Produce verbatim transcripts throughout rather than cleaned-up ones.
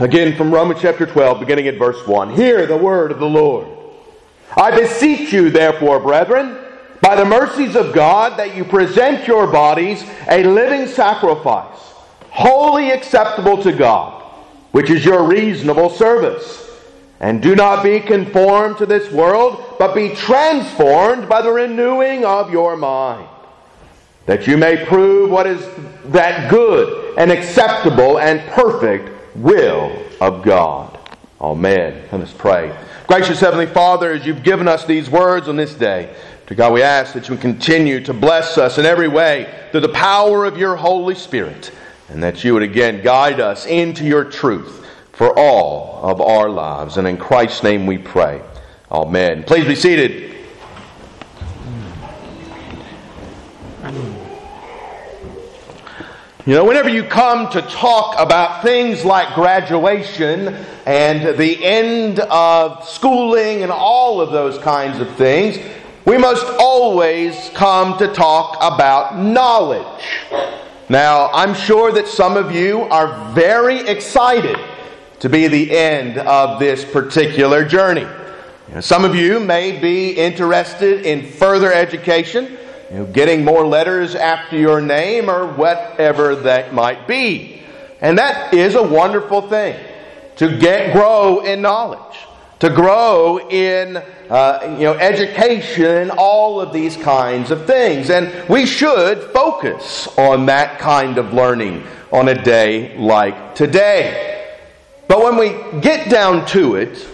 Again from Romans chapter twelve, beginning at verse one. Hear the word of the Lord. I beseech you, therefore, brethren, by the mercies of God, that you present your bodies a living sacrifice, wholly acceptable to God, which is your reasonable service. And do not be conformed to this world, but be transformed by the renewing of your mind, that you may prove what is that good and acceptable and perfect will of God. Amen. Let us pray. Gracious Heavenly Father, as you've given us these words on this day, to God we ask that you continue to bless us in every way through the power of your Holy Spirit, and that you would again guide us into your truth for all of our lives. And in Christ's name we pray. Amen. Please be seated. You know, whenever you come to talk about things like graduation and the end of schooling and all of those kinds of things, we must always come to talk about knowledge. Now, I'm sure that some of you are very excited to be the end of this particular journey. You know, some of you may be interested in further education, you know, getting more letters after your name or whatever that might be. And that is a wonderful thing, to get grow in knowledge, to grow in uh, you know education, all of these kinds of things. And we should focus on that kind of learning on a day like today. But when we get down to it,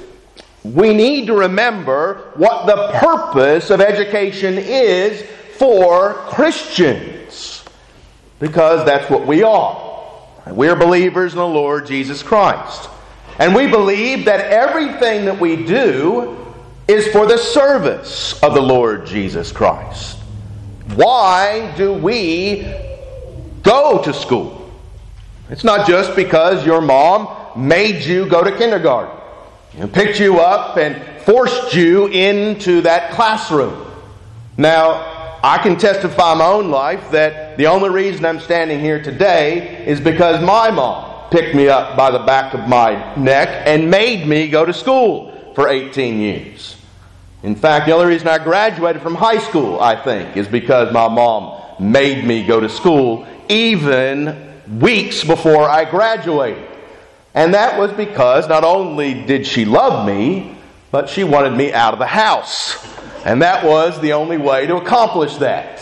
we need to remember what the purpose of education is for Christians, because that's what we are. We're believers in the Lord Jesus Christ. And we believe that everything that we do is for the service of the Lord Jesus Christ. Why do we go to school? It's not just because your mom made you go to kindergarten and picked you up and forced you into that classroom. Now, I can testify in my own life that the only reason I'm standing here today is because my mom picked me up by the back of my neck and made me go to school for eighteen years. In fact, the only reason I graduated from high school, I think, is because my mom made me go to school even weeks before I graduated. And that was because not only did she love me, but she wanted me out of the house. And that was the only way to accomplish that.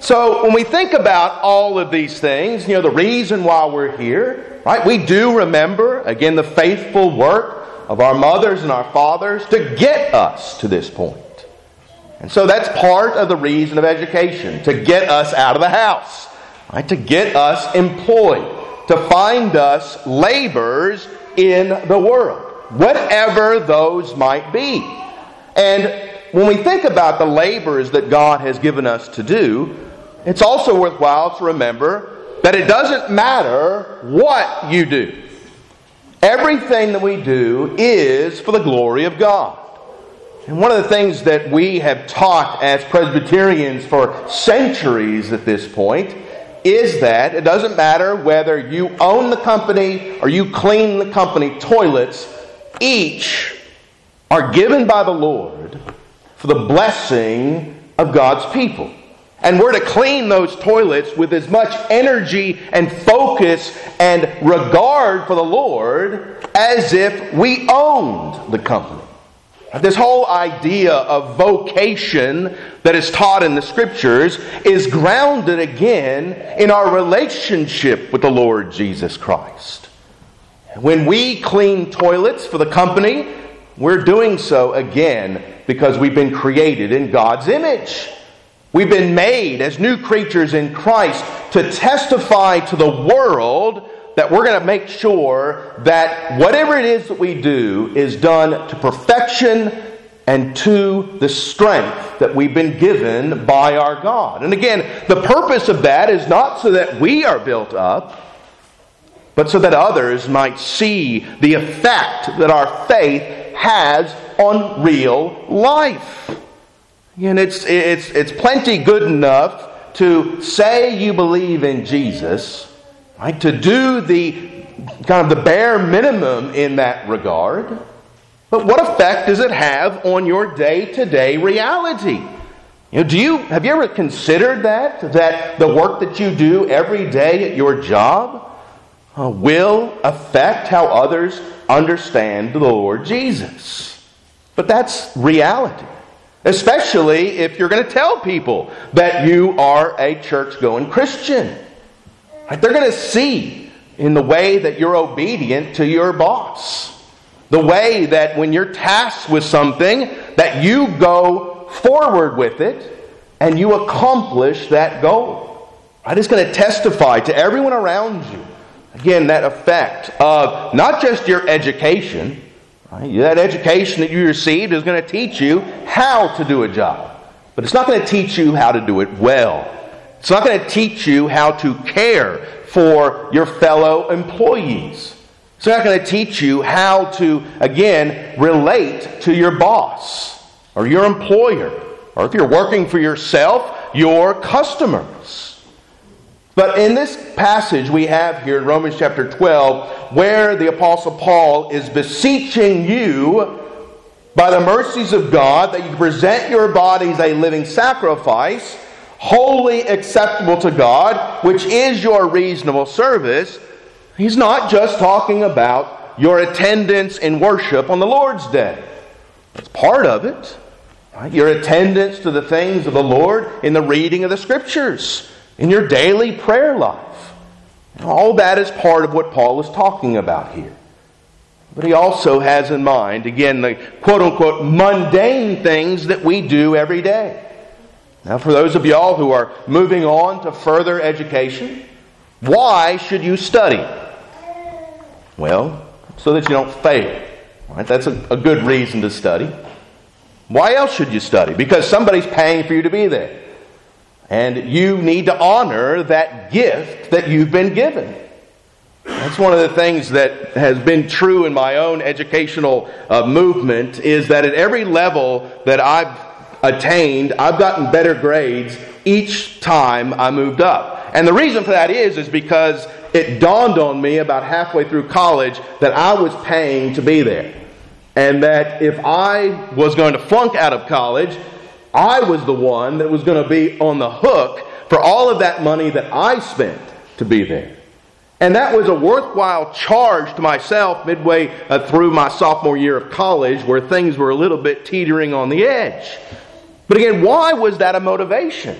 So when we think about all of these things, you know, the reason why we're here, right? We do remember, again, the faithful work of our mothers and our fathers to get us to this point. And so that's part of the reason of education, to get us out of the house, right? To get us employed, to find us laborers in the world, whatever those might be. And when we think about the labors that God has given us to do, it's also worthwhile to remember that it doesn't matter what you do. Everything that we do is for the glory of God. And one of the things that we have taught as Presbyterians for centuries at this point is that it doesn't matter whether you own the company or you clean the company toilets, each are given by the Lord for the blessing of God's people. And we're to clean those toilets with as much energy and focus and regard for the Lord as if we owned the company. This whole idea of vocation that is taught in the Scriptures is grounded again in our relationship with the Lord Jesus Christ. When we clean toilets for the company, we're doing so again because we've been created in God's image. We've been made as new creatures in Christ to testify to the world that we're going to make sure that whatever it is that we do is done to perfection and to the strength that we've been given by our God. And again, the purpose of that is not so that we are built up, but so that others might see the effect that our faith has on real life. And it's, it's, it's plenty good enough to say you believe in Jesus, right, to do the kind of the bare minimum in that regard. But what effect does it have on your day-to-day reality? You know, do you have you ever considered that that the work that you do every day at your job uh, will affect how others understand the Lord Jesus? But that's reality, especially if you're going to tell people that you are a church-going Christian. Right? They're going to see in the way that you're obedient to your boss. The way that when you're tasked with something, that you go forward with it and you accomplish that goal. Right? It's going to testify to everyone around you. Again, that effect of not just your education. Right? That education that you received is going to teach you how to do a job. But it's not going to teach you how to do it well. It's not going to teach you how to care for your fellow employees. It's not going to teach you how to, again, relate to your boss or your employer. Or if you're working for yourself, your customers. But in this passage we have here in Romans chapter twelve, where the Apostle Paul is beseeching you by the mercies of God that you present your bodies a living sacrifice, wholly acceptable to God, which is your reasonable service. He's not just talking about your attendance in worship on the Lord's Day. That's part of it. Right? Your attendance to the things of the Lord in the reading of the Scriptures. In your daily prayer life. All that is part of what Paul is talking about here. But he also has in mind, again, the quote-unquote mundane things that we do every day. Now, for those of y'all who are moving on to further education, why should you study? Well, so that you don't fail. Right? That's a, a good reason to study. Why else should you study? Because somebody's paying for you to be there. And you need to honor that gift that you've been given. That's one of the things that has been true in my own educational uh, movement is that at every level that I've attained, I've gotten better grades each time I moved up. And the reason for that is, is because it dawned on me about halfway through college that I was paying to be there. And that if I was going to flunk out of college, I was the one that was going to be on the hook for all of that money that I spent to be there. And that was a worthwhile charge to myself midway uh, through my sophomore year of college where things were a little bit teetering on the edge. But again, why was that a motivation?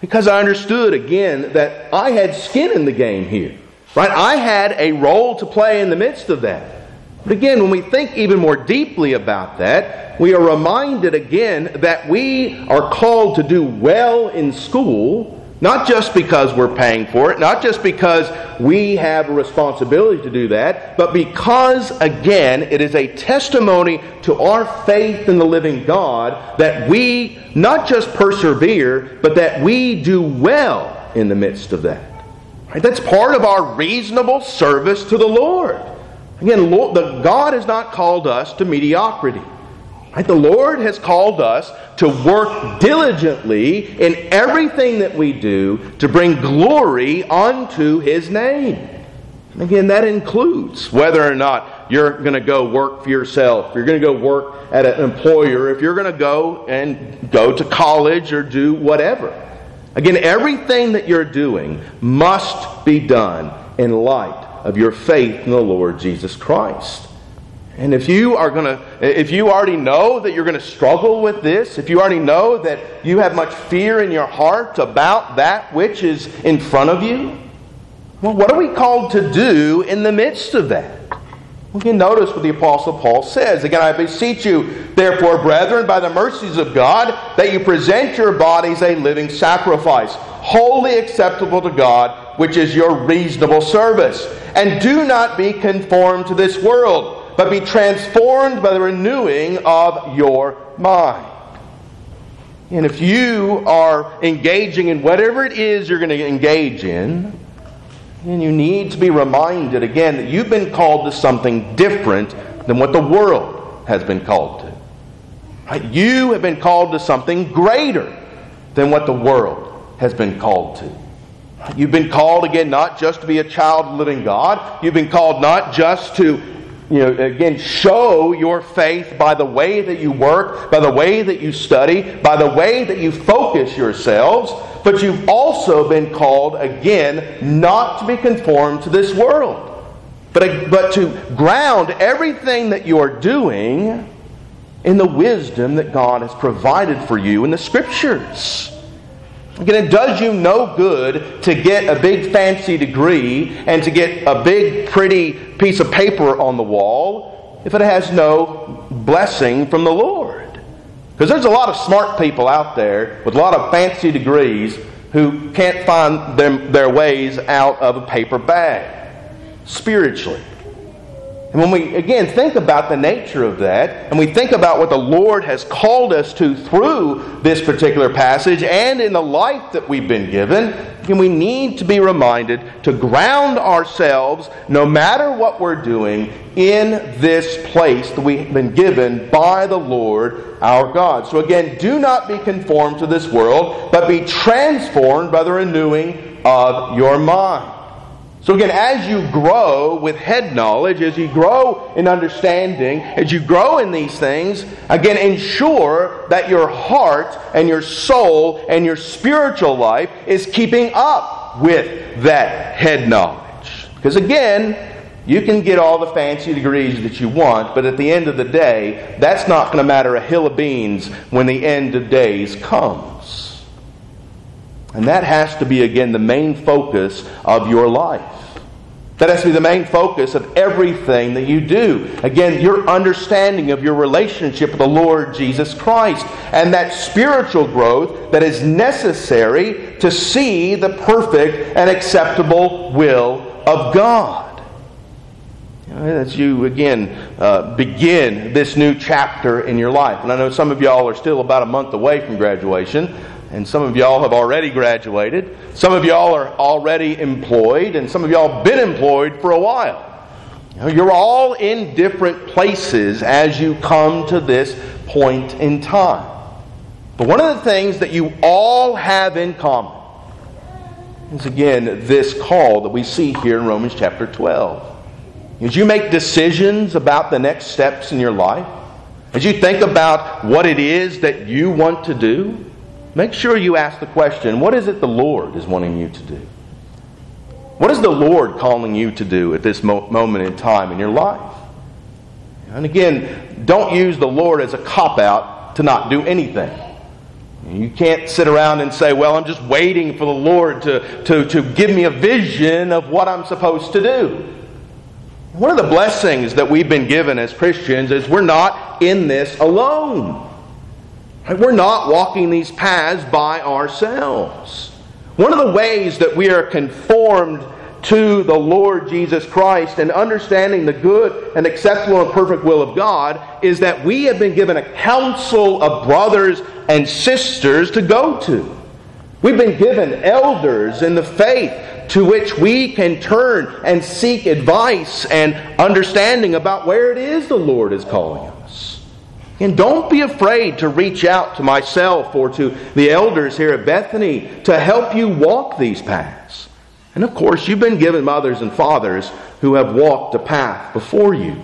Because I understood, again, that I had skin in the game here. Right? I had a role to play in the midst of that. But again, when we think even more deeply about that, we are reminded again that we are called to do well in school, not just because we're paying for it, not just because we have a responsibility to do that, but because, again, it is a testimony to our faith in the living God that we not just persevere, but that we do well in the midst of that. Right? That's part of our reasonable service to the Lord. Again, Lord, the God has not called us to mediocrity. Right? The Lord has called us to work diligently in everything that we do to bring glory unto His name. And again, that includes whether or not you're going to go work for yourself, you're going to go work at an employer, if you're going to go and go to college or do whatever. Again, everything that you're doing must be done in light of your faith in the Lord Jesus Christ. And if you are going to, if you already know that you're going to struggle with this, if you already know that you have much fear in your heart about that which is in front of you, well, what are we called to do in the midst of that? Well, you notice what the Apostle Paul says. Again, I beseech you, therefore, brethren, by the mercies of God, that you present your bodies a living sacrifice, wholly acceptable to God, which is your reasonable service. And do not be conformed to this world, but be transformed by the renewing of your mind. And if you are engaging in whatever it is you're going to engage in, then you need to be reminded again that you've been called to something different than what the world has been called to. Right? You have been called to something greater than what the world has been called to. You've been called, again, not just to be a child of the living God. You've been called not just to, you know, again, show your faith by the way that you work, by the way that you study, by the way that you focus yourselves. But you've also been called, again, not to be conformed to this world, but, but to ground everything that you are doing in the wisdom that God has provided for you in the Scriptures. Again, it does you no good to get a big fancy degree and to get a big pretty piece of paper on the wall if it has no blessing from the Lord. Because there's a lot of smart people out there with a lot of fancy degrees who can't find them, their ways out of a paper bag spiritually. And when we, again, think about the nature of that, and we think about what the Lord has called us to through this particular passage and in the life that we've been given, and we need to be reminded to ground ourselves, no matter what we're doing, in this place that we've been given by the Lord our God. So again, do not be conformed to this world, but be transformed by the renewing of your mind. So again, as you grow with head knowledge, as you grow in understanding, as you grow in these things, again, ensure that your heart and your soul and your spiritual life is keeping up with that head knowledge. Because again, you can get all the fancy degrees that you want, but at the end of the day, that's not going to matter a hill of beans when the end of days comes. And that has to be, again, the main focus of your life. That has to be the main focus of everything that you do. Again, your understanding of your relationship with the Lord Jesus Christ and that spiritual growth that is necessary to see the perfect and acceptable will of God. As you, again, uh, begin this new chapter in your life. And I know some of y'all are still about a month away from graduation. And some of y'all have already graduated. Some of y'all are already employed. And some of y'all have been employed for a while. You know, you're all in different places as you come to this point in time. But one of the things that you all have in common is, again, this call that we see here in Romans chapter twelve. As you make decisions about the next steps in your life, as you think about what it is that you want to do, make sure you ask the question, what is it the Lord is wanting you to do? What is the Lord calling you to do at this mo- moment in time in your life? And again, don't use the Lord as a cop-out to not do anything. You can't sit around and say, well, I'm just waiting for the Lord to, to, to give me a vision of what I'm supposed to do. One of the blessings that we've been given as Christians is we're not in this alone. We're not walking these paths by ourselves. One of the ways that we are conformed to the Lord Jesus Christ and understanding the good and acceptable and perfect will of God is that we have been given a council of brothers and sisters to go to. We've been given elders in the faith to which we can turn and seek advice and understanding about where it is the Lord is calling us. And don't be afraid to reach out to myself or to the elders here at Bethany to help you walk these paths. And of course, you've been given mothers and fathers who have walked a path before you,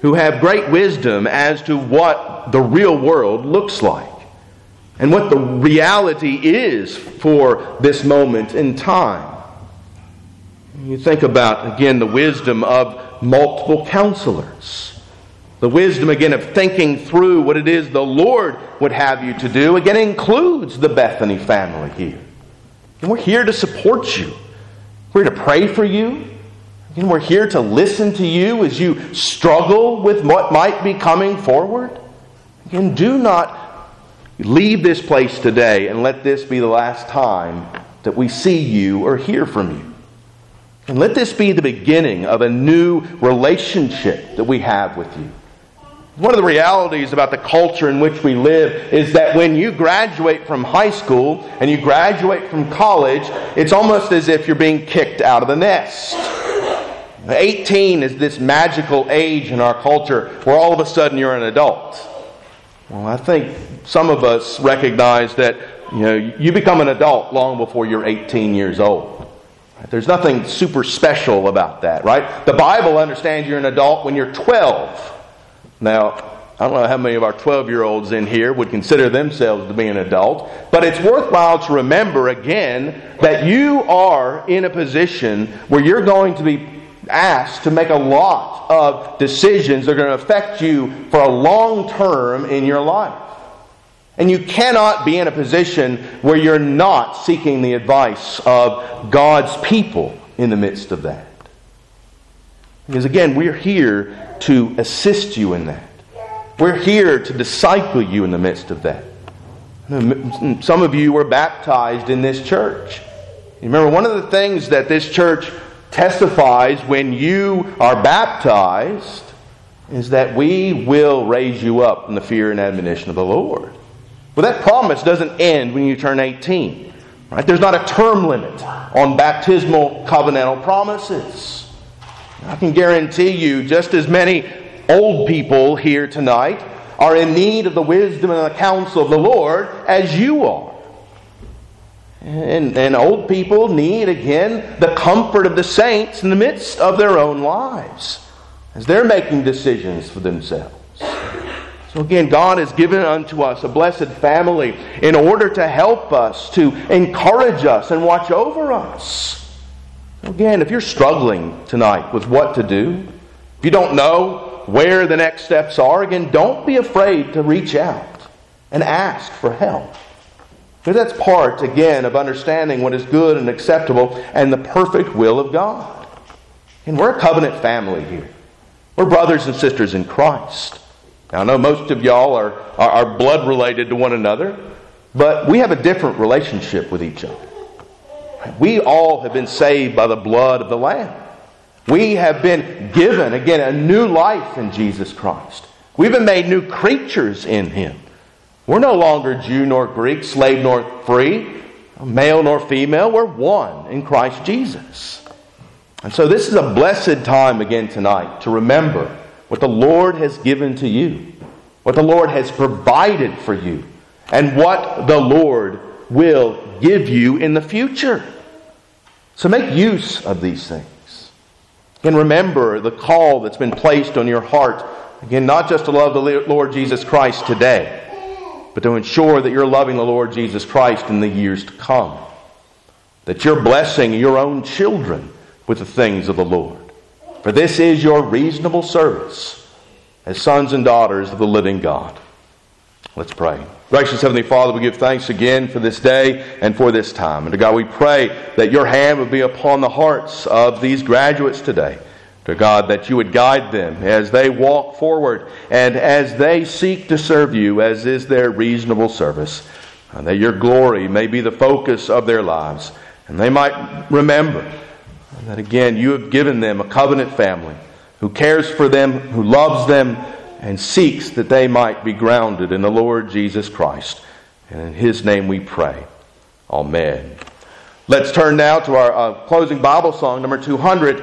who have great wisdom as to what the real world looks like and what the reality is for this moment in time. You think about, again, the wisdom of multiple counselors. The wisdom, again, of thinking through what it is the Lord would have you to do, again, includes the Bethany family here. And we're here to support you. We're here to pray for you. And we're here to listen to you as you struggle with what might be coming forward. Again, do not leave this place today and let this be the last time that we see you or hear from you. And let this be the beginning of a new relationship that we have with you. One of the realities about the culture in which we live is that when you graduate from high school and you graduate from college, it's almost as if you're being kicked out of the nest. eighteen is this magical age in our culture where all of a sudden you're an adult. Well, I think some of us recognize that You know, you become an adult long before you're eighteen years old. There's nothing super special about that, right? The Bible understands you're an adult when you're twelve. Now, I don't know how many of our twelve-year-olds in here would consider themselves to be an adult, but it's worthwhile to remember again that you are in a position where you're going to be asked to make a lot of decisions that are going to affect you for a long term in your life. And you cannot be in a position where you're not seeking the advice of God's people in the midst of that. Because again, we're here to assist you in that. We're here to disciple you in the midst of that. Some of you were baptized in this church. You remember, one of the things that this church testifies when you are baptized is that we will raise you up in the fear and admonition of the Lord. Well, that promise doesn't end when you turn eighteen. Right? There's not a term limit on baptismal covenantal promises. I can guarantee you just as many old people here tonight are in need of the wisdom and the counsel of the Lord as you are. And, and old people need, again, the comfort of the saints in the midst of their own lives as they're making decisions for themselves. So again, God has given unto us a blessed family in order to help us, to encourage us, and watch over us. Again, if you're struggling tonight with what to do, if you don't know where the next steps are, again, don't be afraid to reach out and ask for help. Because that's part, again, of understanding what is good and acceptable and the perfect will of God. And we're a covenant family here. We're brothers and sisters in Christ. Now, I know most of y'all are, are, are blood related to one another, but we have a different relationship with each other. We all have been saved by the blood of the Lamb. We have been given, again, a new life in Jesus Christ. We've been made new creatures in Him. We're no longer Jew nor Greek, slave nor free, male nor female. We're one in Christ Jesus. And so this is a blessed time again tonight to remember what the Lord has given to you, what the Lord has provided for you, and what the Lord will give you in the future. So make use of these things. And remember the call that's been placed on your heart. Again, not just to love the Lord Jesus Christ today, but to ensure that you're loving the Lord Jesus Christ in the years to come. That you're blessing your own children with the things of the Lord. For this is your reasonable service as sons and daughters of the living God. Let's pray. Gracious Heavenly Father, we give thanks again for this day and for this time. And to God, we pray that your hand would be upon the hearts of these graduates today. To God, that you would guide them as they walk forward and as they seek to serve you as is their reasonable service. And that your glory may be the focus of their lives. And they might remember that, again, you have given them a covenant family who cares for them, who loves them, and seeks that they might be grounded in the Lord Jesus Christ. And in His name we pray. Amen. Let's turn now to our uh, closing Bible song, number two hundred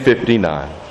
fifty-nine.